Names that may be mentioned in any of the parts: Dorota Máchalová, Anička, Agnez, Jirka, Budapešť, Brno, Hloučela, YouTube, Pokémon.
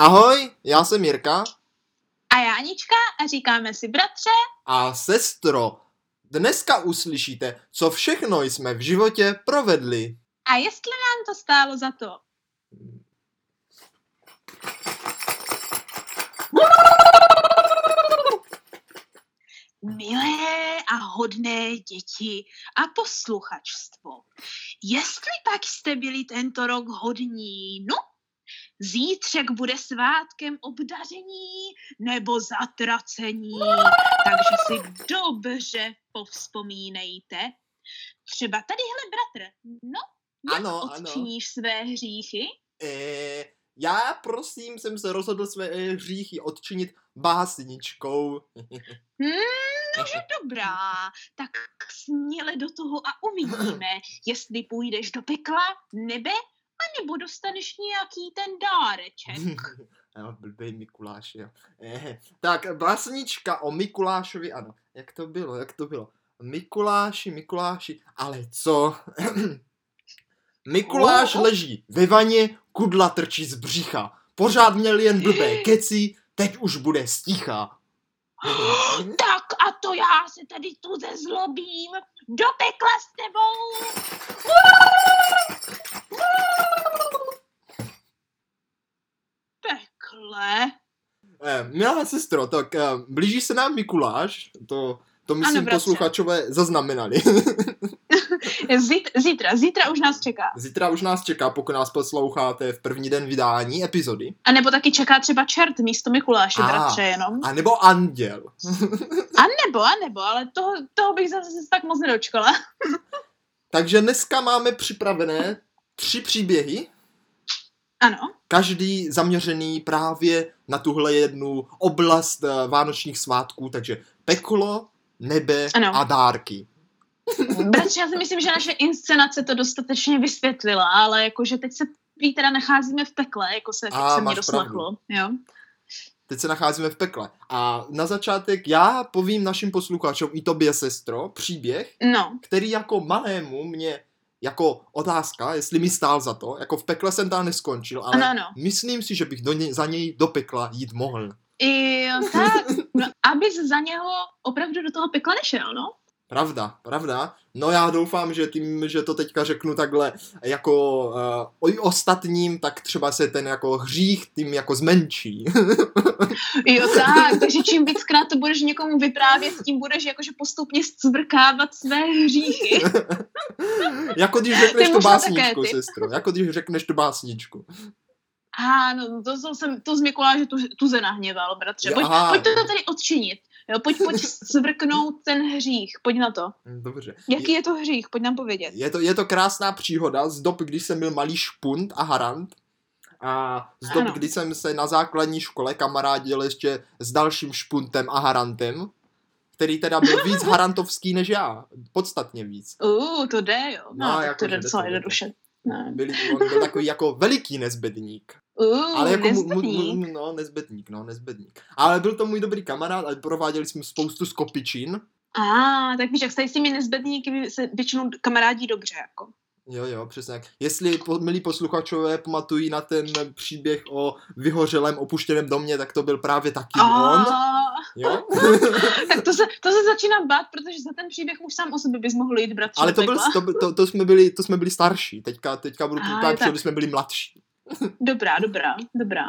Ahoj, já jsem Jirka. A já Anička a říkáme si bratře a sestro. Dneska uslyšíte, co všechno jsme v životě provedli. A jestli nám to stálo za to. Milé a hodné děti a posluchačstvo, jestli tak jste byli tento rok hodní, no, zítřek bude svátkem obdaření nebo zatracení, takže si dobře povzpomínejte. Třeba tadyhle, bratr, no, jak odčiníš své hříchy? Já prosím jsem se rozhodl své hříchy odčinit básničkou. Nože dobrá, tak směle do toho a uvidíme, jestli půjdeš do pekla, nebe, anebo dostaneš nějaký ten dáreček. Blbej Mikuláš, jo. Tak básnička o Mikulášovi, ano. Jak to bylo? Mikuláši, ale co? Mikuláš leží ve vaně, kudla trčí z břicha. Pořád měl jen blbé keci, teď už bude sticha. Tak a to já se tady tu zezlobím. Do pekla s tebou. Pekle. Milá sestro, tak blíží se nám Mikuláš. To myslím ano, posluchačové zaznamenali. Zítra už nás čeká. Pokud nás posloucháte v první den vydání epizody. A nebo taky čeká třeba čert místo Mikuláše, bratře, jenom. A nebo anděl. A nebo, ale toho bych zase tak moc nedočkala. Takže dneska máme připravené 3 příběhy. Ano. Každý zaměřený právě na tuhle jednu oblast vánočních svátků, takže peklo, nebe a dárky. Bratře, já si myslím, že naše inscenace to dostatečně vysvětlila, ale jakože teď se teda nacházíme v pekle, se mě doslechlo. Jo? Teď se nacházíme v pekle. A na začátek já povím našim posluchačům i tobě, sestro, příběh, který jako malému mě jako otázka, jestli mi stál za to, jako v pekle jsem tam neskončil, ale myslím si, že bych za něj do pekla jít mohl. Tak, abys za něho opravdu do toho pekla nešel, no? Pravda. No já doufám, že tím, že to teďka řeknu takhle jako ostatním, tak třeba se ten jako hřích tím jako zmenší. Jo tak, takže čím víckrát to budeš někomu vyprávět, tím budeš jakože postupně zcvrkávat své hříchy. Jako když řekneš tu básničku, sestro. No to z Mikuláše tu se nahněval, bratře. Pojď to tady odčinit. Jo, pojď svrknout ten hřích, pojď na to. Dobře. Jaký je to hřích, pojď nám povědět. Je to krásná příhoda z dob, kdy jsem byl malý špunt a harant. A z dob, kdy jsem se na základní škole kamarádil ještě s dalším špuntem a harantem, který teda byl víc harantovský než já. Podstatně víc. To jde, jo. No jako to jde docela jednoduše. On byl takový jako veliký nezbedník. Ale jako nezbedník. Nezbedník. Ale byl to můj dobrý kamarád a prováděli jsme spoustu skopičin. Tak víš, jak se s těmi nezbedníky se většinou kamarádí dobře, jako. Jo, přesně tak. Jestli, milí posluchačové, pamatují na ten příběh o vyhořelém opuštěném domě, tak to byl právě taky on. Jo? Tak to se začínám bát, protože za ten příběh už sám o sobě bys mohl jít, bratře. Ale to jsme byli starší, teďka budu koukat, protože jsme byli mladší. Dobrá.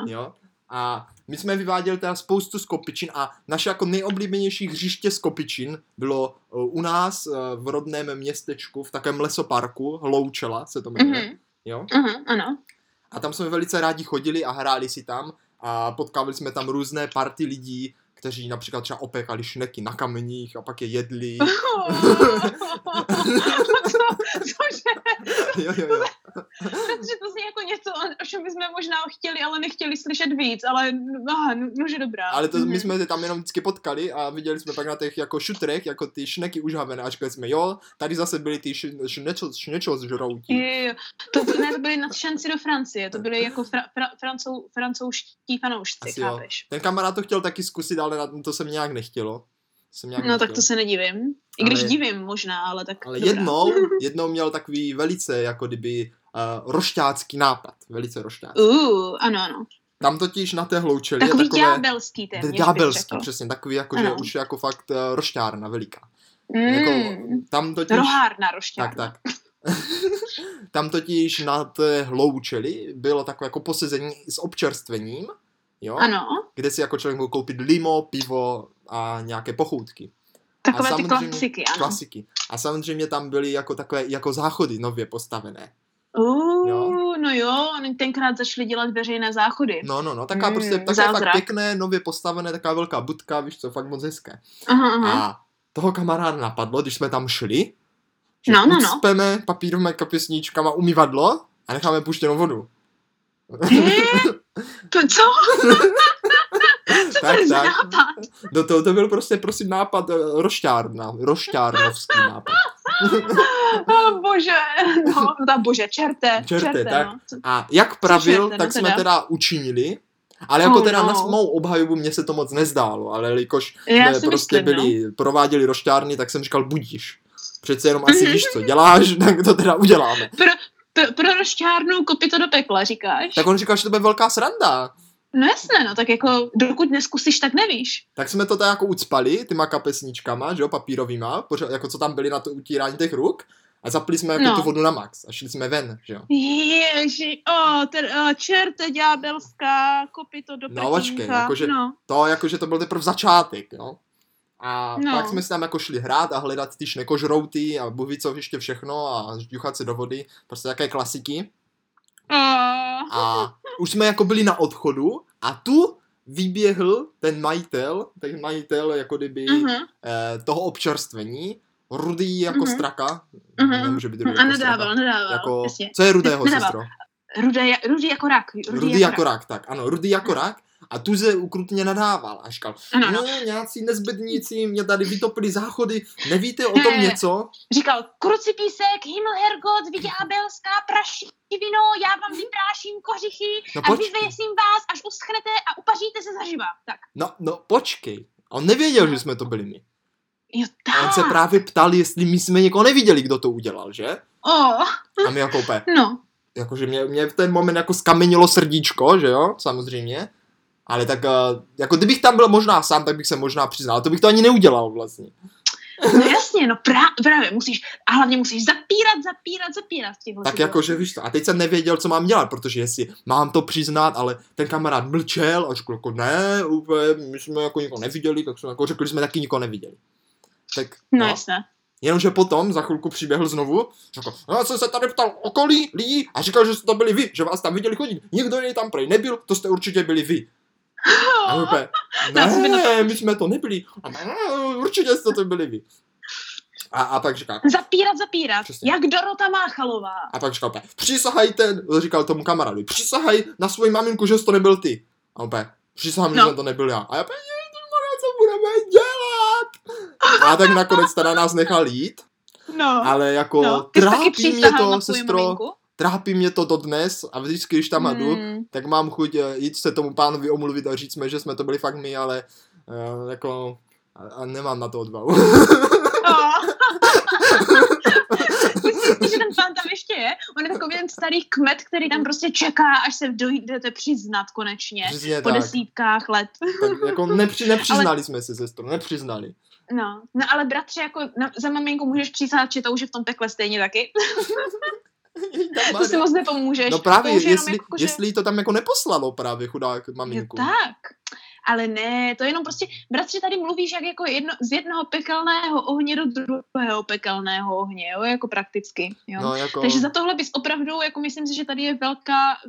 Jo? A my jsme vyváděli teda spoustu skopičin a naše jako nejoblíbenější hřiště skopičin bylo u nás v rodném městečku, v takovém lesoparku, Hloučela se to jmenuje. Mm-hmm. Jo? Uh-huh, ano. A tam jsme velice rádi chodili a hráli si tam a potkávali jsme tam různé party lidí, kteří například třeba opékali šneky na kameních a pak je jedli. Jo. Takže to zní jako něco, o čem bychom možná chtěli, ale nechtěli slyšet víc, ale nože dobrá. Ale my jsme se tam jenom vždycky potkali a viděli jsme pak na těch jako šutrech, jako ty šneky užhavené a říkali jsme, jo, tady zase byly ty šneco zžroutí. Jo. To byly nadšenci do Francie, to byly jako francouzští fanoušci, chápeš. Ten kamarád to chtěl taky zkusit, ale to se mi nějak nechtělo. Tak to se nedivím. I když divím možná, ale tak ale jednou měl takový velice, jako kdyby rošťácký nápad. Velice rošťácký. Ano. Tam totiž na té Hloučeli je takové... Ďábelský téměř. Ďábelský, přesně, takový jako, že už jako fakt rošťárna veliká. Jako, tam totiž... Rohárna rošťárna. Tak. Tam totiž na té Hloučeli bylo takové jako posezení s občerstvením, jo? Ano. Kde si jako člověk mohl koupit limo, pivo a nějaké pochoutky. Takové ty klasiky, ano. Klasiky. A samozřejmě tam byly jako takové jako záchody nově postavené. Jo, oni tenkrát začali dělat veřejné záchody. No, taká prostě, taká fakt pěkné, nově postavené, taká velká budka, víš co, fakt moc hezké. Aha. A toho kamaráda napadlo, když jsme tam šli, že ucpeme papírovými kapesníčkama umývadlo a necháme puštěnou vodu. To co? Tak. Nápad? Do toho to byl prostě, prosím, nápad rošťárnovský nápad. Čerte, tak. No. A jak pravil, tak jsme teda učinili, ale jako na svou obhajobu mě se to moc nezdálo, ale jelikož jsme prostě prováděli rošťárny, tak jsem říkal, budíš. Přece jenom asi víš, co děláš, tak to teda uděláme. Pro rošťárnu kopi to do pekla, říkáš? Tak on říkal, že to bude velká sranda. No jasné, tak jako dokud neskusíš, tak nevíš. Tak jsme to tak jako ucpali tyma kapesničkama, že jo, papírovýma, jako co tam byly na to utírání těch ruk a zapli jsme jako tu vodu na max a šli jsme ven, že jo. Ježi, čerte ďábelská, kopi to do prkínka. No počkej, jakože to byl teprve začátek, jo. A pak jsme se tam jako šli hrát a hledat ty šnekožrouty a bůh ví co ještě všechno a žduchat se do vody, prostě také klasiky. A už jsme jako byli na odchodu a tu vyběhl ten majitel jako kdyby toho občerstvení, rudý jako straka, nemůže být rudý jako straka. A nedával. Jako, co je rudého, sestro? Rudý jako rak. Rudý jako rak, tak ano, rudý jako rak. A tu se ukrutně nadával a říkal, nějací nezbedníci mě tady vytopili záchody, nevíte o tom něco? Říkal, krucipísek, himmelherrgott, vy ďábelská prašivino, já vám vypráším kořichy a vyvěsím vás, až uschnete a upaříte se zaživa. Tak. No počkej, on nevěděl, že jsme to byli my. Jo, tak. On se právě ptal, jestli my jsme někoho neviděli, kdo to udělal, že? A my jako úplně, jakože mě v ten moment jako skamenilo srdíčko, že jo, samozřejmě. Ale tak, jako kdybych tam byl možná sám, tak bych se možná přiznal, ale to bych to ani neudělal vlastně. No jasně, právě musíš, a hlavně musíš zapírat. Tak jakože víš to, a teď jsem nevěděl, co mám dělat, protože jestli mám to přiznat, ale ten kamarád mlčel a řekl jako ne, úplně, my jsme jako nikoho neviděli, tak jsme jako řekli, že jsme taky nikoho neviděli. Tak, jasně. Jenomže potom, za chvilku přiběhl znovu, řekl, já jsem se tady ptal okolí lidí a říkal, že to byli vy, že vás tam viděli chodit, nikdo jiný tam prej nebyl, to jste určitě byli vy. A úplně, my jsme to nebyli. Určitě jste to byli vy. A pak říká... Zapírat. Přesně. Jak Dorota Máchalová. A pak říká úplně, říkal tomu kamarádu, přísahaj na svoji maminku, že jsi to nebyl ty. A úplně, přísahám, že jsem to nebyl já. A já úplně, co budeme dělat? A tak nakonec teda nás nechal jít. Ale jako trápí mě to, sestro. Trápí mě to dodnes a vždycky, když tam jdu, tak mám chuť jít se tomu pánovi omluvit a říct mi, že jsme to byli fakt my, ale jako a nemám na to odvahu. Myslíte, že ten pán tam ještě je? On je takový ten starý kmet, který tam prostě čeká, až se dojdete přiznat konečně. Přesně po desítkách let. Tak jako nepřiznali jsme se, sestro, nepřiznali. No ale bratře, jako za maminku můžeš přísát, že to už je v tom pekle stejně taky. To si moc nepomůžeš. No právě, jestli to tam jako neposlalo právě chudák maminku. Jo, tak, ale ne, to jenom prostě, bratře, tady mluvíš jak jako z jednoho pekelného ohně do druhého pekelného ohně, jo, jako prakticky, jo. No, jako... Takže za tohle bys opravdu, jako myslím si, že tady je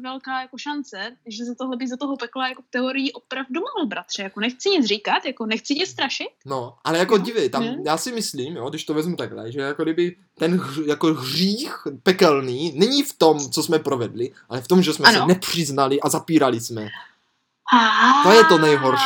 velká jako šance, že za tohle bys do toho pekla jako v teorii opravdu mohl, bratře, jako nechci nic říkat, jako nechci tě strašit. No, ale jako dívej, tam já si myslím, jo, když to vezmu takhle, že jako kdyby ten jako hřích pekelný není v tom, co jsme provedli, ale v tom, že jsme se nepřiznali a zapírali jsme. To je to nejhorší.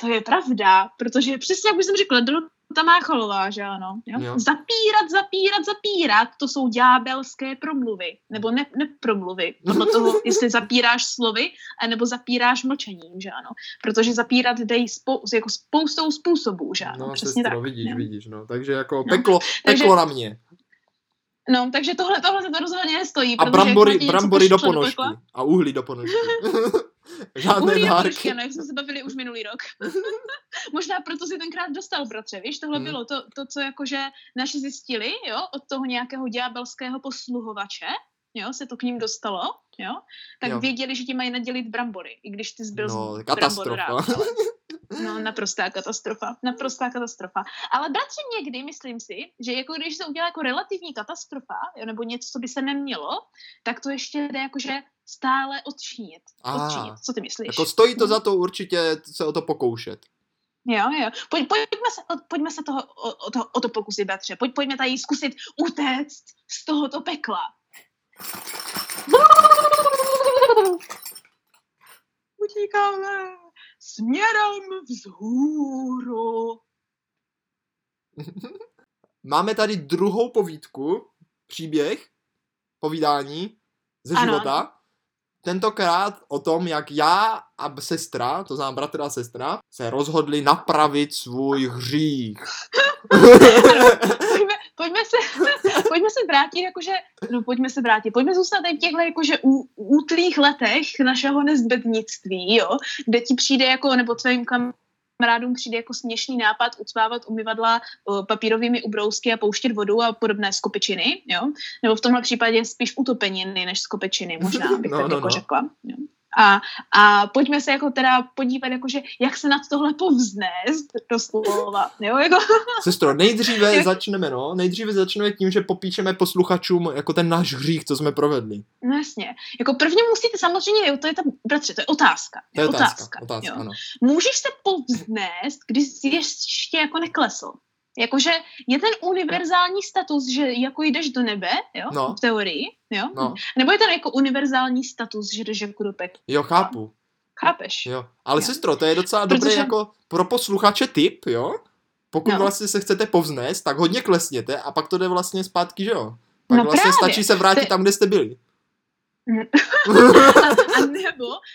To je pravda, protože přesně jak už jsem řekla, Dorota Máchalová, že ano. Jo? Zapírat, to jsou ďábelské promluvy, nebo nepromluvy, podle toho, jestli zapíráš slovy, nebo zapíráš mlčením, že ano. Protože zapírat jde jako spoustou způsobů, že ano. No, přesně sestro, tak. Vidíš, no. Takže jako peklo na mě. No, takže tohle se to rozhodně nestojí. A brambory do ponožky. A uhlí do ponožky. Žádné dárky. No, jak jsme se bavili už minulý rok. Možná proto si tenkrát dostal, bratře, víš? Tohle bylo to, co jakože naši zjistili, jo? Od toho nějakého ďábelského posluhovače, jo? Se to k ním dostalo, jo? Tak jo. Věděli, že ti mají nadělit brambory, i když ty zbyl z brambor rád. No, naprostá katastrofa. Ale bratře, někdy, myslím si, že jako když se udělá jako relativní katastrofa, nebo něco, co by se nemělo, tak to ještě jde jakože stále odčinit. Co ty myslíš? Jako stojí to za to určitě se o to pokoušet. Jo. Pojďme se o to pokusit, bratře. Pojďme tady zkusit utéct z tohoto pekla. Utíkáme směrem vzhůru. Máme tady druhou povídku, povídání ze života. Ano. Tentokrát o tom, jak já a sestra, to znamená bratr a sestra, se rozhodli napravit svůj hřích. Pojďme zůstat tady v těchto jakože útlých letech našeho nezbednictví, jo, kde ti přijde jako, nebo tvým kamarádům přijde jako směšný nápad ucvávat umyvadla papírovými ubrousky a pouštět vodu a podobné skopičiny, jo, nebo v tomhle případě spíš utopeniny než skopičiny, možná bych tak řekla, jo. A pojďme se jako teda podívat, jakože jak se nad tohle povznést doslova, jo, jako. Sestro, nejdříve začneme tím, že popíšeme posluchačům jako ten náš hřích, co jsme provedli. No jasně, jako prvně musíte samozřejmě, jo, to je otázka, jo. Ano. Můžeš se povznést, když ještě jako neklesl. Jakože je ten univerzální status, že jako jdeš do nebe, jo, no. V teorii, jo, no. Nebo je ten jako univerzální status, že jdeš jako do pekla. Jo, chápu. Chápeš. Jo, ale jo. Sestro, to je docela dobrý jako pro posluchače tip, jo, pokud vlastně se chcete povznést, tak hodně klesněte a pak to jde vlastně zpátky, že jo, pak no vlastně právě. Stačí se vrátit tam, kde jste byli. A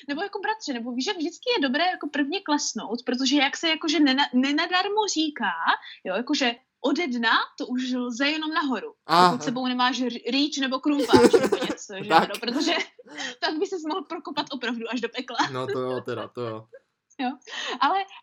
nebo jako bratře, nebo víš, že vždycky je dobré jako prvně klesnout, protože jak se jakože nenadarmo říká, jo, jakože ode dna to už lze jenom nahoru. Aha. Pokud sebou nemáš rýč nebo krumpáč nebo něco, že no, protože tak by ses mohl prokopat opravdu až do pekla. No to jo, teda, to jo. Jo.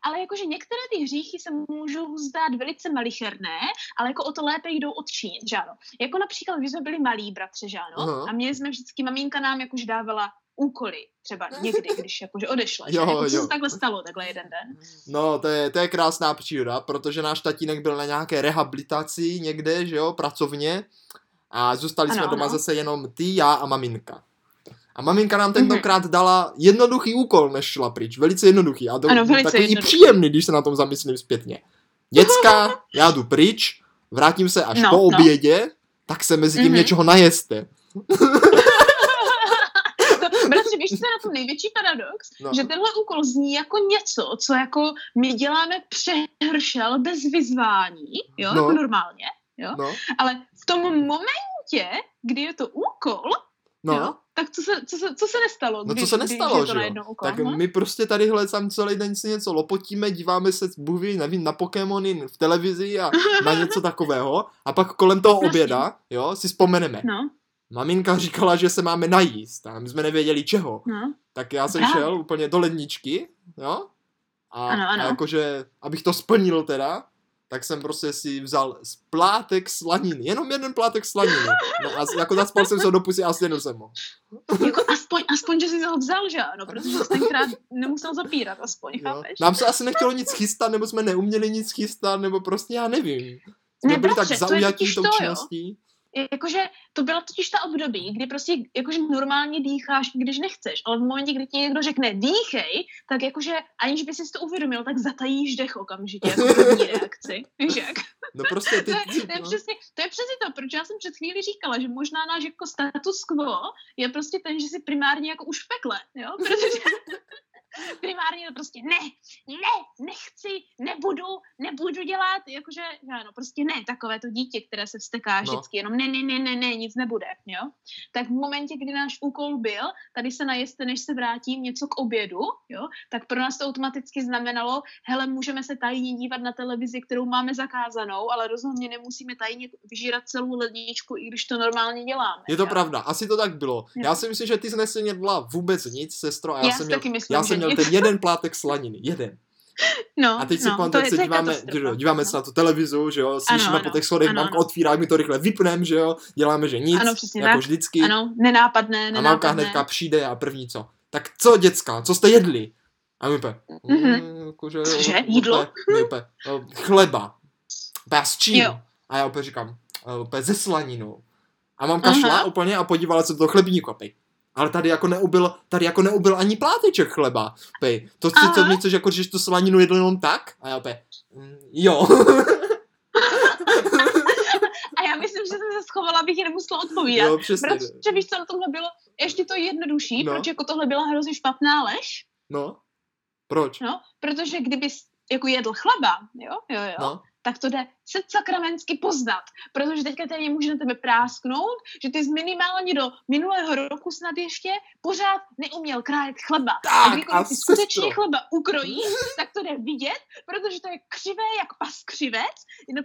Ale jakože některé ty hříchy se můžou zdát velice malicherné, ale jako o to lépe jdou odčinit, že ano. Jako například, když jsme byli malí bratře, že ano, a měli jsme vždycky, maminka nám jakož dávala úkoly, třeba někdy, když jakože odešla, že? Jako, co se takhle stalo, takhle jeden den. No, to je krásná příroda, protože náš tatínek byl na nějaké rehabilitaci někde, že jo, pracovně a zůstali jsme doma zase jenom ty, já a maminka. A maminka nám tentokrát dala jednoduchý úkol, než šla pryč. Velice jednoduchý. A to takový příjemný, když se na tom zamyslím zpětně. Děcka, já jdu pryč, vrátím se až po obědě, tak se mezi tím něčeho najeste. Bratře, víš, co je na tom největší paradox? No. Že tenhle úkol zní jako něco, co jako my děláme přehršel bez vyzvání, jo, jako normálně, jo. No. Ale v tom momentě, kdy je to úkol, jo, tak co se nestalo? Co se nestalo, že jo? Tak my prostě tadyhle sám celý den si něco lopotíme, díváme se, buhví, nevím, na Pokémony v televizi a na něco takového a pak kolem toho oběda, jo, si vzpomeneme. No. Maminka říkala, že se máme najíst a my jsme nevěděli čeho. No. Tak já jsem šel úplně do ledničky, jo, a jakože, abych to splnil teda, tak jsem prostě si vzal plátek slaniny. Jenom jeden plátek slaniny. No a jako zaspal jsem se do pusy a snědl jsem ho. Jako aspoň, že jsi ho vzal, že ano? Protože jsi tenkrát nemusel zapírat, aspoň, chápeš? Nám se asi nechtělo nic chystat, nebo jsme neuměli nic chystat, nebo prostě já nevím. Jsme byli tak zaujatí tou činností. Jakože to byla totiž ta období, kdy prostě jakože normálně dýcháš, když nechceš, ale v momentě, kdy ti někdo řekne dýchej, tak jakože aniž by si to uvědomil, tak zatajíš dech okamžitě, jako první reakci. Víš jak? No prostě to je přesně to, proč já jsem před chvíli říkala, že možná náš jako status quo je prostě ten, že si primárně jako už v pekle, jo? Protože primárně to prostě nechci, nebudu dělat, jakože, no prostě ne, takové to dítě, které se vzteká vždycky, jenom ne, nic nebude, jo. Tak v momentě, kdy náš úkol byl, tady se najeste, než se vrátím, něco k obědu, jo, tak pro nás to automaticky znamenalo, hele, můžeme se tajně dívat na televizi, kterou máme zakázanou, ale rozhodně nemusíme tajně vyžírat celou ledničku, i když to normálně děláme. Je to pravda, asi to tak bylo. Jo. Já si myslím, že ty jsi nesnědla vůbec nic, sestro, a já jsem měl ten jeden plátek slaniny, jeden. No, a teď si pamatuju, se díváme se na tu televizu, že jo, slyšíme po těch schodech, mamka otvírá, my to rychle vypneme, že jo, děláme, že nic, jako vždycky. Ano, nenápadné. A mamka hnedka přijde a první co? Tak co, děcka, co jste jedli? A my úplně, cože, jídlo? Úplně, chleba. A s čím? Jo. A já úplně říkám, úplně ze slaninou. A mamka šla úplně a podívala se do toho chlebníku. Ale tady jako neubyl ani pláteček chleba. Pej, to chci něco, že jako, že tu slaninu jedl jenom tak? A já opět, jo. A já myslím, že jsem se schovala, abych ji nemusela odpovídat. Jo, přesně. Protože víš, co na tomhle bylo ještě to jednodušší, no. Proč jako tohle byla hrozně špatná lež? No, proč? No, protože kdyby jako jedl chleba, jo, no. Tak to jde sakramensky poznat, protože teďka tady může na tebe prásknout, že ty jsi minimálně do minulého roku snad ještě pořád neuměl krájet chleba. Tak, a kdykoliv ty skutečně chleba ukrojíš, tak to jde vidět, protože to je křivé jak pas křivec,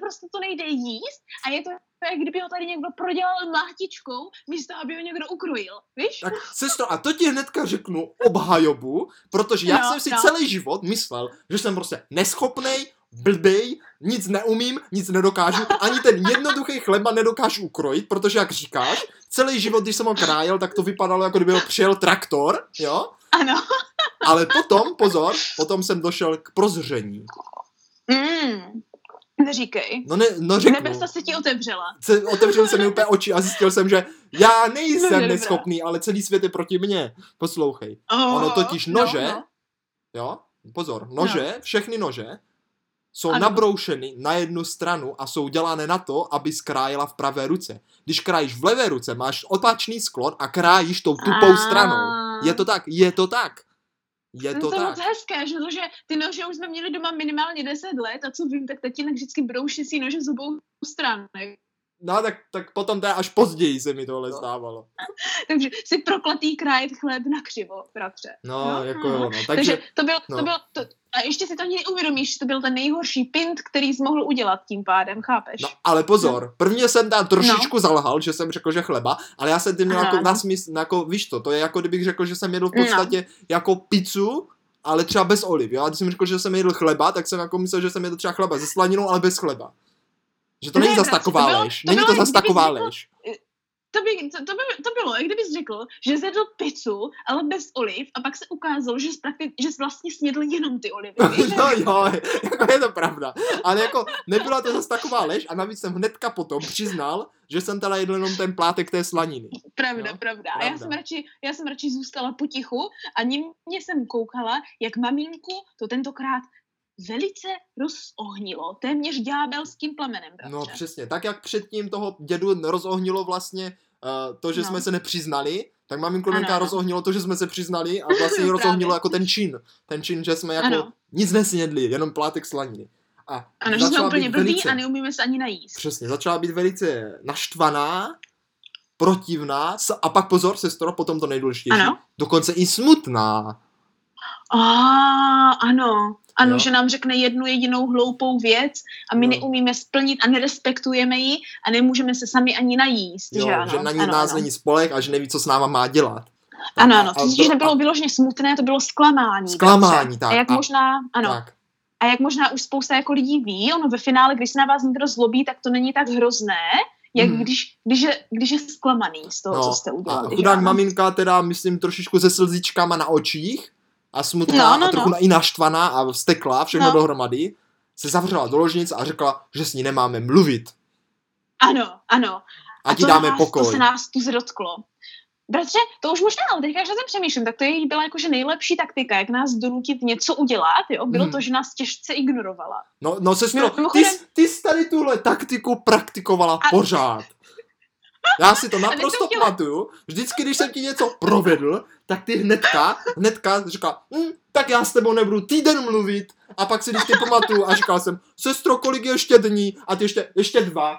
prostě to nejde jíst a je to, jak kdyby ho tady někdo prodělal mlátičkou, místo aby ho někdo ukrojil, víš? Tak sestro, a to ti hnedka řeknu obhajobu, protože já jsem si celý život myslel, že jsem prostě neschopnej, blbej, nic neumím, nic nedokážu, ani ten jednoduchý chleba nedokážu ukrojit, protože jak říkáš, celý život, když jsem ho krájel, tak to vypadalo, jako kdyby ho přijel traktor, jo? Ano. Ale potom, pozor, potom jsem došel k prozření. Neříkej. No řeknu. Nebesa se ti otevřela. Otevřel se mi úplně oči a zjistil jsem, že já nejsem neschopný, ale celý svět je proti mně. Poslouchej. Ono totiž nože, jo? Pozor, nože, všechny nože, jsou nabroušeny na jednu stranu a jsou dělané na to, aby skrájela v pravé ruce. Když krájíš v levé ruce, máš opačný sklon a krájíš tou tupou stranou. Je to tak. To je moc hezké, že ty nože už jsme měli doma minimálně 10 let a co vím, tak tatínek vždycky brouší si nože z obou stran. No tak potom to až později se mi tohle stávalo. Takže si prokletý krájet chléb na křivo, bratře. No. Takže to bylo, a ještě si to ani neuvědomíš, že to byl ten nejhorší pint, který jsi mohl udělat tím pádem, chápeš? No, ale pozor, prvně jsem tam trošičku zalhal, že jsem řekl, že chleba, ale já jsem tím měl jako nasmysl, jako víš to je jako kdybych řekl, že jsem jedl v podstatě jako pizzu, ale třeba bez oliv, jo? A když jsem řekl, že jsem jedl chleba, tak jsem jako myslel, že jsem jedl třeba chleba se slaninou, ale bez chleba. Že to není zas taková lež. Není to zas taková lež. To bylo, jak kdybys řekl, že zjedl pizzu, ale bez oliv a pak se ukázalo, že vlastně snědl jenom ty olivy. No, jako je to pravda. Ale jako nebyla to zas taková lež a navíc jsem hnedka potom přiznal, že jsem teda jedl jenom ten plátek té slaniny. Pravda. A já jsem radši zůstala potichu a mě jsem koukala, jak maminku to tentokrát velice rozohnilo, téměř ďábelským plamenem. Bratře. No přesně, tak jak předtím toho dědu rozohnilo vlastně to, že jsme se nepřiznali, tak maminko tenkrát rozohnilo to, že jsme se přiznali a vlastně rozohnilo jako ten čin, že jsme jako nic nesnědli, jenom plátek slaniny. Ano, že jsme úplně blbí a neumíme se ani najíst. Přesně, začala být velice naštvaná, protivná a pak pozor, sestro, potom to nejdůležitější, dokonce i smutná. Ano, že nám řekne jednu jedinou hloupou věc a my neumíme splnit a nerespektujeme ji a nemůžeme se sami ani najíst. Že na ní nás není spolek a že neví, co s náma má dělat. To nebylo vyloženě smutné, to bylo zklamání. Tak. A jak možná už spousta jako lidí ví, ono ve finále, když se na vás někdo zlobí, tak to není tak hrozné, jak když je zklamaný z toho, co jste udělali. Chudák maminka teda, myslím, trošičku se slzičkama na očích, a smutná a trochu i naštvaná a vztekla všechno dohromady, se zavřela do ložnic a řekla, že s ní nemáme mluvit. Ano. A ti dáme pokoj. To se nás tu zrotklo. Bratře, to už možná, ale teďka, až na tom přemýšlím, tak to její byla jakože nejlepší taktika, jak nás donutit něco udělat, jo? Bylo to, že nás těžce ignorovala. No sestro, ty jsi tady tuhle taktiku praktikovala pořád. Já si to naprosto pamatuju. Vždycky, když jsem ti něco provedl, tak ty hnedka říká, tak já s tebou nebudu týden mluvit a pak si vždycky pamatuju a říkal jsem, sestro, kolik je ještě dní a ty ještě dva.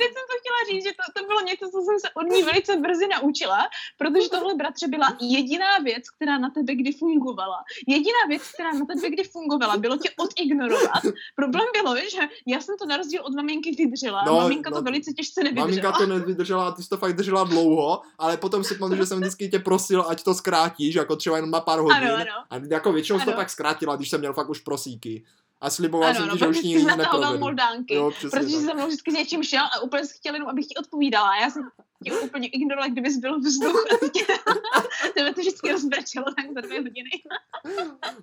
Teď jsem to chtěla říct, že to bylo něco, co jsem se od ní velice brzy naučila, protože tohle, bratře, byla jediná věc, která na tebe kdy fungovala. Jediná věc, která na tebe kdy fungovala, bylo tě odignorovat. Problém bylo, že já jsem to na rozdíl od maminky vydržela, maminka to velice těžce nevydržela. Maminka to nevydržela, ty jsi to fakt držela dlouho, ale potom si pamatuju, že jsem vždycky tě prosil, ať to zkrátíš, jako třeba jenom na pár hodin. Ano. A jako většinou to pak zkrátila, když jsem měl fakt už prosíky. A sliboval jsem ti, že už nikdy neprovedu. Jo, protože jsem mnou vždycky s něčím šel a úplně jsi chtěl jenom, abych ti odpovídala. Já jsem tě úplně ignorovala, kdyby jsi byl vzduch a tebe to vždycky rozbrčelo tak za 2 hodiny.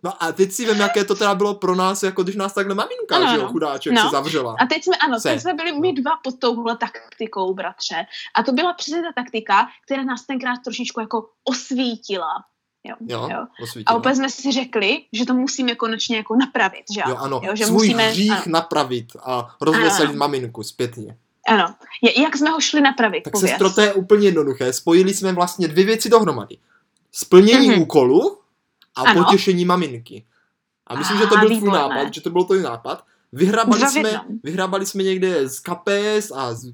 No a teď si vím, jaké to teda bylo pro nás, jako když nás takhle maminka, ano, že jo, chudáček, se zavřela. A teď jsme, teď jsme byli my dva pod touhle taktikou, bratře. A to byla přesně ta taktika, která nás tenkrát trošičku jako osvítila. Jo. A opět jsme si řekli, že to musíme konečně jako napravit, že jo? Ano, jo, že svůj hřích napravit a rozveselit maminku zpětně. Ano, jak jsme ho šli napravit? Tak pověc. Sestro, to je úplně jednoduché, spojili jsme vlastně 2 věci dohromady. Splnění úkolu a potěšení maminky. A myslím, že to byl tvůj nápad, že to byl tvůj nápad. Vyhrábali jsme někde z kapes a z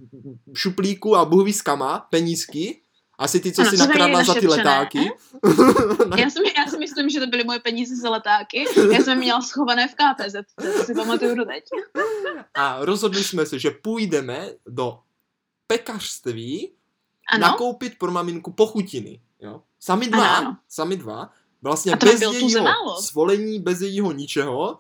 šuplíku a bohviskama penízky. Asi ty, co si nakradla za ty letáky. Já si myslím, že to byly moje peníze za letáky. Já jsem měla schované v KPZ, to si pamatuju do teď. A rozhodli jsme se, že půjdeme do pekařství nakoupit pro maminku pochutiny. Jo? Sami dva. Vlastně bez jejího svolení, bez jejího ničeho.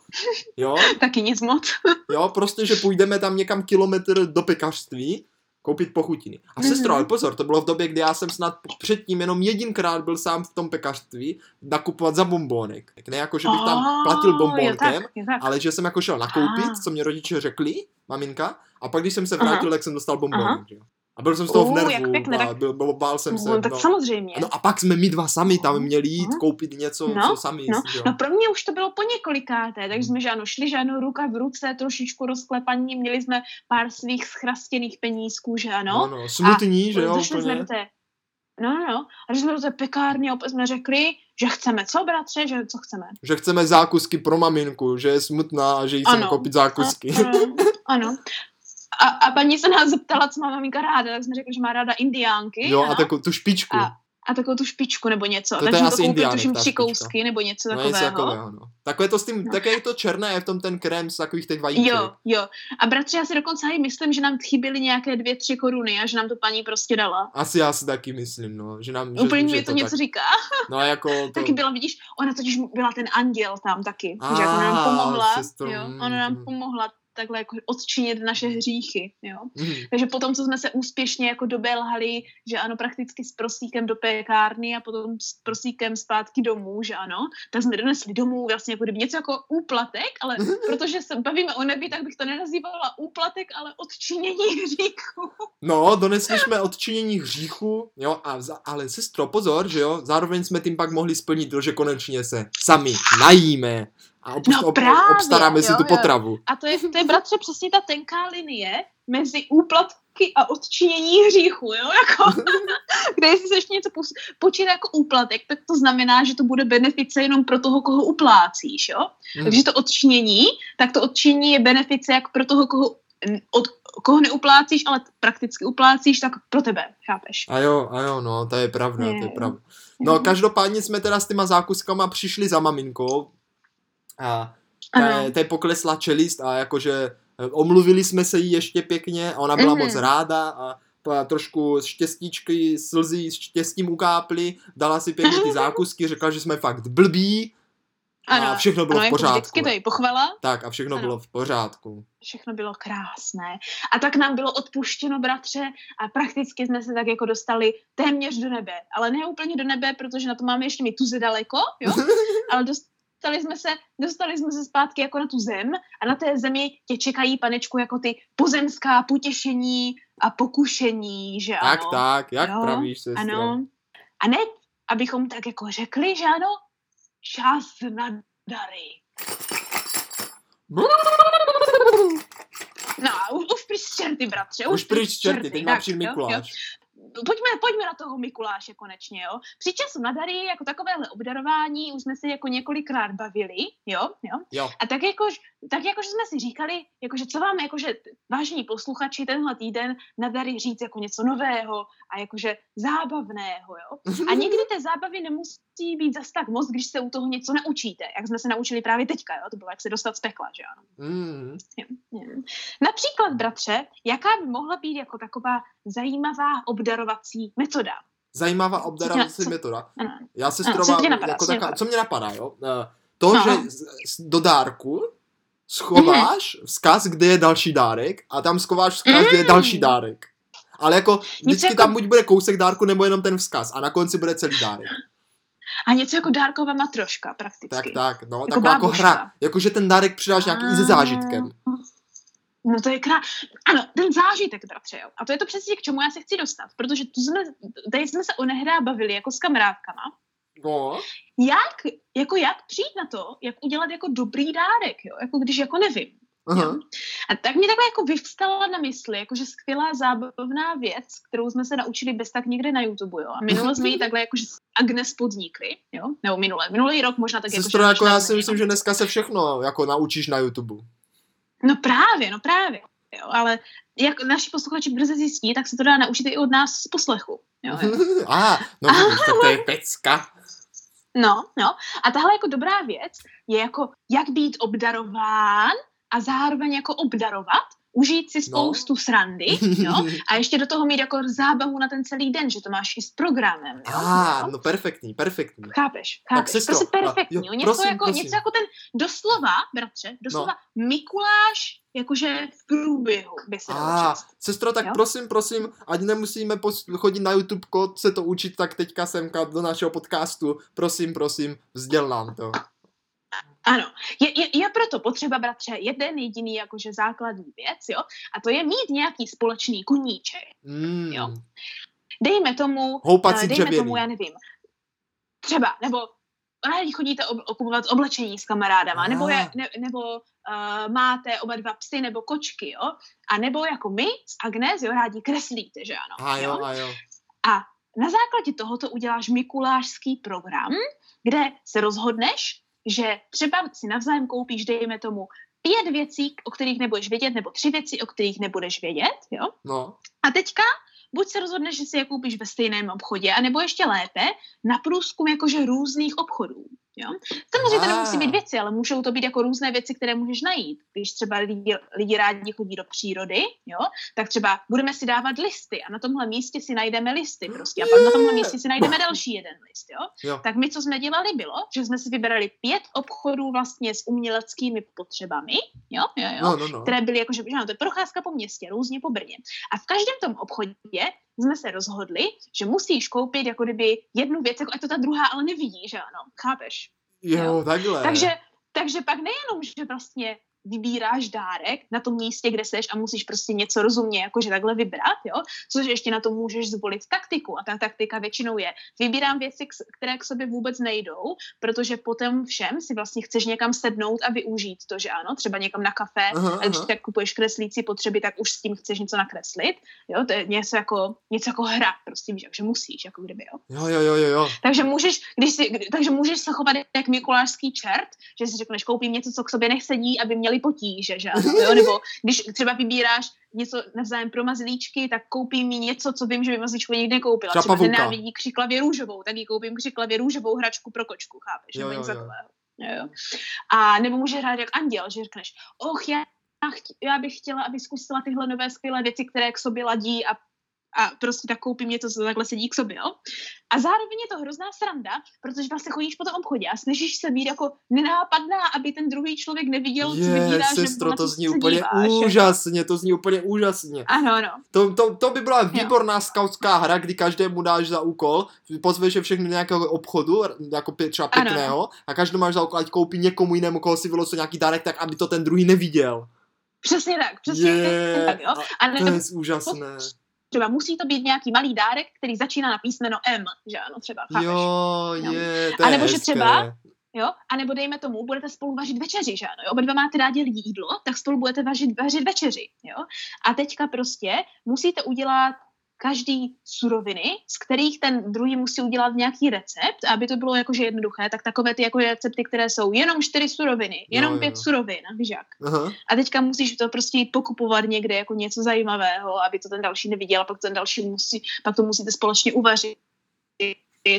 Jo? Taky nic moc. Jo, prostě, že půjdeme tam někam kilometr do pekařství koupit pochutiny. A sestro, ale pozor, to bylo v době, kdy já jsem snad předtím jenom 1krát byl sám v tom pekařství nakupovat za bombónek. Tak ne jako, že bych tam platil bombónkem, ale že jsem jako šel nakoupit, co mě rodiče řekli, maminka, a pak když jsem se vrátil, tak jsem dostal bombónek. A byl jsem z toho v nervu a bál jsem se. Tak samozřejmě. No a pak jsme my dva sami tam měli jít koupit něco, co sami. No pro mě už to bylo po několikáté, takže jsme šli ruka v ruce, trošičku rozklepaní, měli jsme pár svých schrastěných penízků, že ano. No, smutní, a že jo, úplně. A když jsme do té pekárny a opět jsme řekli, že chceme, co bratře, že co chceme? Že chceme zákusky pro maminku, že je smutná a že jí chceme koupit zákusky. Ano. A paní se nás zeptala, co má maminka ráda, tak jsme řekli, že má ráda indiánky. Jo, a takovou tu špičku. A takovou tu špičku nebo něco. To takže to koupil tuším 3 kousky nebo něco takového. Takové to s tím, také je to černé, je v tom ten krém z takových těch vajíček. Jo. A bratře, já si dokonce i myslím, že nám chyběly nějaké 2-3 koruny a že nám to paní prostě dala. Asi já si taky myslím, že nám... Úplně mi to něco tak... říká. No jako... To... Taky byla, vidíš, ona totiž byla ten anděl tam taky. Že ona nám pomohla, ona nám pomohla takhle jako odčinit naše hříchy, jo. Takže potom, co jsme se úspěšně jako dobelhali, že ano, prakticky s prosíkem do pekárny a potom s prosíkem zpátky domů, že ano, tak jsme donesli domů vlastně jako něco jako úplatek, ale protože se bavíme o nebi, tak bych to nenazývala úplatek, ale odčinění hříchu. No, donesli jsme odčinění hříchu, jo, ale sestro, pozor, že jo, zároveň jsme tím pak mohli splnit to, že konečně se sami najíme. A obstaráme si tu potravu. A to je bratře, přesně ta tenká linie mezi úplatky a odčinění hříchu, jo? Jako, kde jestli se ještě něco počítá jako úplatek, tak to znamená, že to bude benefice jenom pro toho, koho uplácíš, jo? Takže to odčinění, tak to odčinění je benefice jak pro toho, koho neuplácíš, ale prakticky uplácíš, tak pro tebe, chápeš? A jo, no, to je pravda, No, každopádně jsme teda s těma zákuskama přišli za maminkou, a té poklesla čelist a jakože omluvili jsme se jí ještě pěkně a ona byla moc ráda a trošku štěstíčky, slzy s štěstím ukáply, dala si pěkně ty zákusky, řekla, že jsme fakt blbí a všechno bylo v pořádku. Vždycky to jí pochvala. Tak a všechno bylo v pořádku. Všechno bylo krásné. A tak nám bylo odpuštěno, bratře, a prakticky jsme se tak jako dostali téměř do nebe. Ale ne úplně do nebe, protože na to máme ještě mít tuze daleko, jo? Ale Dostali jsme se zpátky jako na tu zem a na té zemi tě čekají, panečku, jako ty pozemská potěšení a pokušení, že ano. Tak, jak pravíš, sestro. Ano. A ne, abychom tak jako řekli, že ano, čas na dary. No, už pryč čerty, bratře. Teď má přijít Mikuláš. pojďme na toho Mikuláše konečně, jo. Při času na dary, jako takovéhle obdarování, už jsme se jako několikrát bavili, jo. A tak jakože jsme si říkali, jakože co vám, jakože vážení posluchači, tenhle týden na dary říct jako něco nového a jakože zábavného, jo. A někdy té zábavy nemusí být zas tak moc, když se u toho něco naučíte, jak jsme se naučili právě teďka, jo. To bylo, jak se dostat z pekla, že ano. Mm. Například, bratře, jaká by mohla být jako taková zajímavá obdarovací metoda? Zajímavá obdarovací metoda? Já se strovám jako taková, co mě napadá, jo? To, že do dárku schováš vzkaz, kde je další dárek a tam schováš vzkaz, kde je další dárek. Ale jako vždycky jako tam buď bude kousek dárku, nebo jenom ten vzkaz a na konci bude celý dárek. A něco jako dárková matroška prakticky. Tak, no, jako taková bábuška. Jako hra. Jakože ten dárek přidáš nějaký i se zážitkem. No to je ano, ten zážitek, bratře, jo. A to je to přesně, k čemu já se chci dostat, protože tady jsme se onehdá bavili jako s kamarádkama. No. Jak přijít na to, jak udělat jako dobrý dárek, jo, jako když jako nevím. Uh-huh. A tak mi takhle jako vyvstala na mysli, jakože skvělá zábavná věc, kterou jsme se naučili bez tak někde na YouTube, jo. A minule jsme ji takhle jakože s Agnez podnikli, jo. Nebo minulý rok možná tak jako. Sestro, jako já si myslím, že dneska se všechno jako naučíš na YouTube. No právě. Jo, ale jak naši posluchači brzy zjistí, tak se to dá naučit i od nás z poslechu. Jo. To je pecka. No. A tahle jako dobrá věc je jako, jak být obdarován a zároveň jako obdarovat, užít si spoustu srandy, jo, a ještě do toho mít jako zábavu na ten celý den, že to máš i s programem, jo. No perfektní. Chápeš, tak prostě perfektní, něco jako ten doslova, bratře, Mikuláš, jakože v průběhu by se dalo číst. Sestro, tak jo? prosím, ať nemusíme chodit na YouTube kód, se to učit, tak teďka semka do našeho podcastu, prosím, vzděl nám to. Ano, je proto potřeba, bratře, jeden jediný jakože základní věc, jo, a to je mít nějaký společný koníček, jo. Dejme tomu, já nevím, třeba, nebo rádi chodíte kupovat oblečení s kamarádama, nebo máte oba dva psy nebo kočky, jo, a nebo jako my s Agnez, jo, rádi kreslíte, že ano, jo. A na základě tohoto uděláš mikulášský program, kde se rozhodneš, že třeba si navzájem koupíš, dejme tomu, 5 věcí, o kterých nebudeš vědět, nebo 3 věci, o kterých nebudeš vědět, jo? No. A teďka buď se rozhodneš, že si je koupíš ve stejném obchodě, anebo ještě lépe na průzkum jakože různých obchodů, jo? Samozřejmě to nemusí být věci, ale můžou to být jako různé věci, které můžeš najít. Když třeba lidi rádi chodí do přírody, jo? Tak třeba budeme si dávat listy a na tomhle místě si najdeme listy prostě a pak na tomhle místě si najdeme další jeden list, jo? Tak my, co jsme dělali, bylo, že jsme si vybrali 5 obchodů vlastně s uměleckými potřebami, jo? No. Které byly jakože, no, to je procházka po městě, různě po Brně. A v každém tom obchodě jsme se rozhodli, že musíš koupit jako kdyby jednu věc, jako ať to ta druhá ale nevidí, že ano, chápeš? Jo, takhle. Takže pak nejenom, že vlastně vybíráš dárek na tom místě, kde seš a musíš prostě něco rozumně jakože takhle vybrat, jo, což ještě na to můžeš zvolit taktiku a ta taktika většinou je, vybírám věci, které k sobě vůbec nejdou, protože potom všem si vlastně chceš někam sednout a využít to, že ano, třeba někam na kafe, a když tak kupuješ kreslící potřeby, tak už s tím chceš něco nakreslit, jo, to je něco jako hra, prostě víš, že musíš, jako kdyby, jo. Jo. Takže můžeš se chovat jak mikulášský čert, že si řekneš, koupím něco, co k sobě nesedí, aby měli potíže, že jo? Nebo když třeba vybíráš něco navzájem pro mazlíčky, tak koupím jí něco, co vím, že by mazlíčku někde koupila. Třeba nenávidí křiklavě růžovou, tak jí koupím křiklavě růžovou hračku pro kočku, chápeš? Jo, něco takového. Jo. A nebo může hrát jak anděl, že řekneš, já bych chtěla, aby zkusila tyhle nové skvělé věci, které k sobě ladí a prostě tak koupím něco, co takhle sedí k sobě, jo? A zároveň je to hrozná sranda, protože vlastně chodíš po tom obchodě a snažíš se být jako nenápadná, aby ten druhý člověk neviděl, co vybíráš. Sestro, to zní úplně úžasně, Ano. To by byla výborná skautská hra, kdy každému dáš za úkol, pozveš je všechny do nějakého obchodu, jako třeba pěkného, ano. A každému máš za úkol, ať koupí někomu jinému, koho si vylosil nějaký dárek, tak aby to ten druhý neviděl. Přesně tak, jo? To je úžasné. Třeba musí to být nějaký malý dárek, který začíná na písmeno M, že ano, třeba, chápeš? A nebo že třeba, jo, a nebo dejme tomu, budete spolu vařit večeři, že ano, jo? Oba dva máte rádi jídlo, tak spolu budete vařit večeři, jo? A teďka prostě musíte udělat každý suroviny, z kterých ten druhý musí udělat nějaký recept, aby to bylo jakože jednoduché, tak takové ty jako recepty, které jsou jenom 4 suroviny, jenom 5 surovin, víš jak. A teďka musíš to prostě jít pokupovat někde jako něco zajímavého, aby to ten další neviděl, a pak ten další musí, pak to musíte společně uvařit.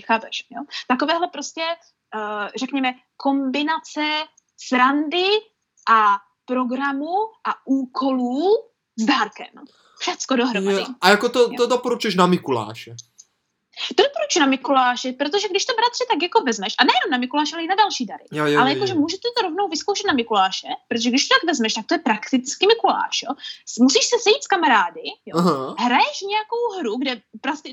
Chápeš, jo? Takovéhle prostě, řekněme, kombinace srandy a programu a úkolů s dárkem. Všecko dohromady. Jo, a jako to doporučuješ na Mikuláše? To doporučuji na Mikuláše, protože když to, bratře, tak jako vezmeš, a nejenom na Mikuláše, ale i na další dary. Jo, ale jakože můžete to rovnou vyzkoušet na Mikuláše, protože když to tak vezmeš, tak to je prakticky Mikuláš, jo. Musíš se sejít s kamarády, jo. Aha. Hraješ nějakou hru, kde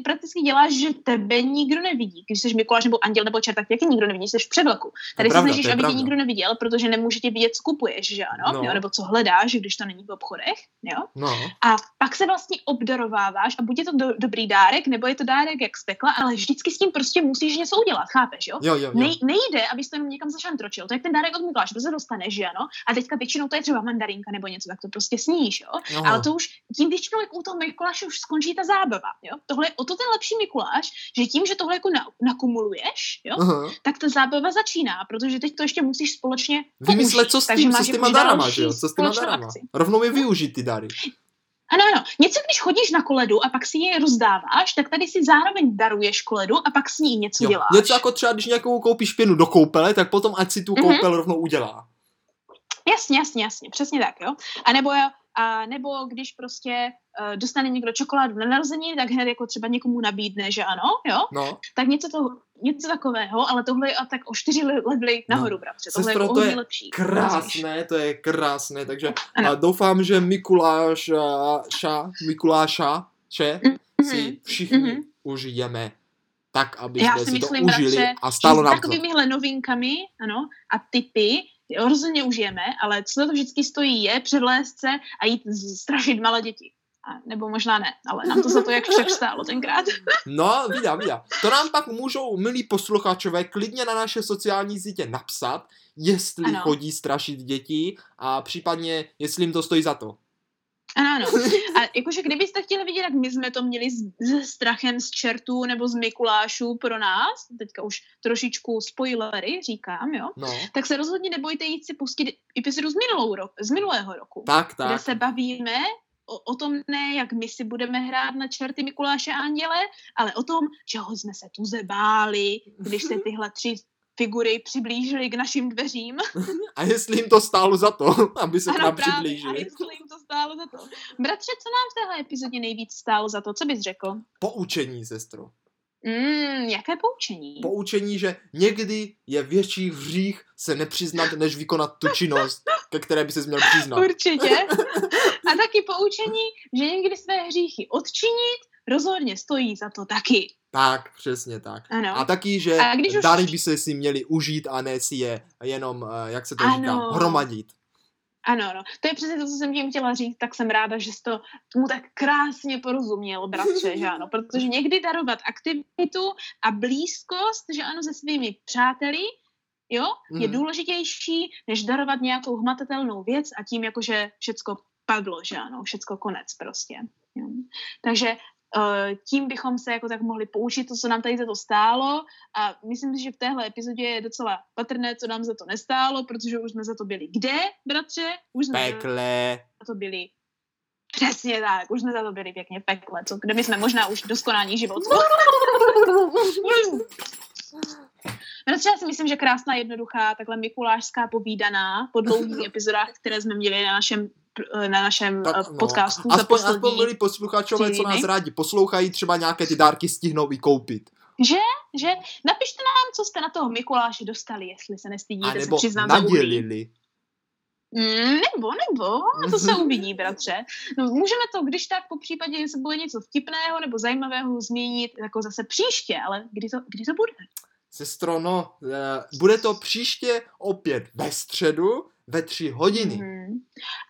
prakticky děláš, že tebe nikdo nevidí. Když jsi Mikuláš nebo anděl nebo čert, tak tě nikdo nevidí, jsi v převleku. Tady se snažíš, aby tě nikdo neviděl, protože nemůžete vidět, co kupuješ, že ano, no. Jo? Nebo co hledáš, když to není v obchodech, jo. No. A pak se vlastně obdarováváš a buď je to dobrý dárek, nebo je to dárek jak pekla, ale vždycky s tím prostě musíš něco udělat, chápeš, jo? Jo. Nejde, abys to jenom někam zašantročil, to je ten dárek od Mikuláše, to se dostaneš, že ano? A teďka většinou to je třeba mandarinka nebo něco, tak to prostě sníš, jo? Jo. Ale to už, tím většinou jak u toho Mikuláše už skončí ta zábava, jo? Tohle je o to ten lepší Mikuláš, že tím, že tohle jako nakumuluješ, jo? Uh-huh. Tak ta zábava začíná, protože teď to ještě musíš společně vymyslet, co s těma darama, rovnou je využít ty dary. Ano. Něco, když chodíš na koledu a pak si je rozdáváš, tak tady si zároveň daruješ koledu a pak s ní něco děláš. Něco jako třeba, když nějakou koupíš pěnu do koupele, tak potom ať si tu koupel rovnou udělá. Jasně, přesně tak, jo. A nebo když prostě dostane někdo čokoládu na narození, tak hned jako třeba někomu nabídne, že ano, jo? No. Tak něco takového, ale tohle je tak o 4 levely nahoru, bratře. Tohle sestro, je to je lepší. Krásné, takže doufám, že Mikuláše si všichni užijeme tak, aby jsme si myslím, to užili, bratře, a stálo nám to. Já si myslím, takovýmihle novinkami, ano, a tipy rozhodně užijeme, ale co to vždycky stojí je převlézt se a jít strašit malé děti. A nebo možná ne, ale nám to za to jak však stálo tenkrát. No, vida. To nám pak můžou, milí posluchačové, klidně na naše sociální sítě napsat, jestli chodí strašit děti a případně, jestli jim to stojí za to. Ano. A jakože kdybyste chtěli vidět, jak my jsme to měli se strachem z čertů nebo z Mikulášů pro nás, teďka už trošičku spoilery říkám, jo, tak se rozhodně nebojte jít si pustit epizodu z minulého roku, tak. Kde se bavíme o tom ne, jak my si budeme hrát na čerty Mikuláše a Anděle, ale o tom, že ho jsme se tu zebáli, když se tyhle 3 figury přiblížily k našim dveřím. A jestli jim to stálo za to, aby se nám přiblížili. A jestli jim to stálo za to. Bratře, co nám v téhle epizodě nejvíc stálo za to? Co bys řekl? Poučení, sestro. Jaké poučení? Poučení, že někdy je větší hřích se nepřiznat, než vykonat tu činnost, ke které by ses měl přiznat. Určitě. A taky poučení, že někdy své hříchy odčinit rozhodně stojí za to taky. Tak, přesně tak. Ano. A taky, že dary by se si měli užít a ne si je jenom, jak se to říká, hromadit. Ano, to je přesně to, co jsem tím chtěla říct, tak jsem ráda, že jsi to mu tak krásně porozuměl, bratře, že ano, protože někdy darovat aktivitu a blízkost, že ano, se svými přáteli, jo, je důležitější, než darovat nějakou hmatatelnou věc a tím jakože všecko padlo, že ano, všecko konec prostě. Jo. Takže tím bychom se jako tak mohli poučit to, co nám tady za to stálo, a myslím si, že v téhle epizodě je docela patrné, co nám za to nestálo, protože už jsme za to byli kde, bratře? Už jsme za to byli přesně tak, už jsme za to byli pěkně v pekle, kde my jsme možná už doskonální život. Bratře, já si myslím, že krásná, jednoduchá, takhle mikulášská povídaná po dlouhých epizodách, které jsme měli na našem tak, podcastu. Aspoň byli posluchačové, co nás rádi poslouchají, třeba nějaké ty dárky stihnou i koupit. Že? Napište nám, co jste na toho Mikuláše dostali, jestli se nestydíte, se přiznám. A nebo nadělili. Nebo, to se uvidí, bratře. No, můžeme to, když tak, po případě, jestli bude něco vtipného nebo zajímavého změnit, jako zase příště, ale kdy to bude? Sestro, no, bude to příště opět ve středu, ve 3:00.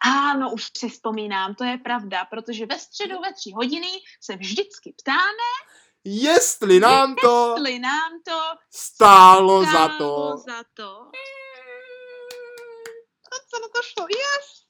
Ano, už si vzpomínám, to je pravda, protože ve středu ve 3:00 se vždycky ptáme, jestli nám to stálo za to. To se na to šlo, yes!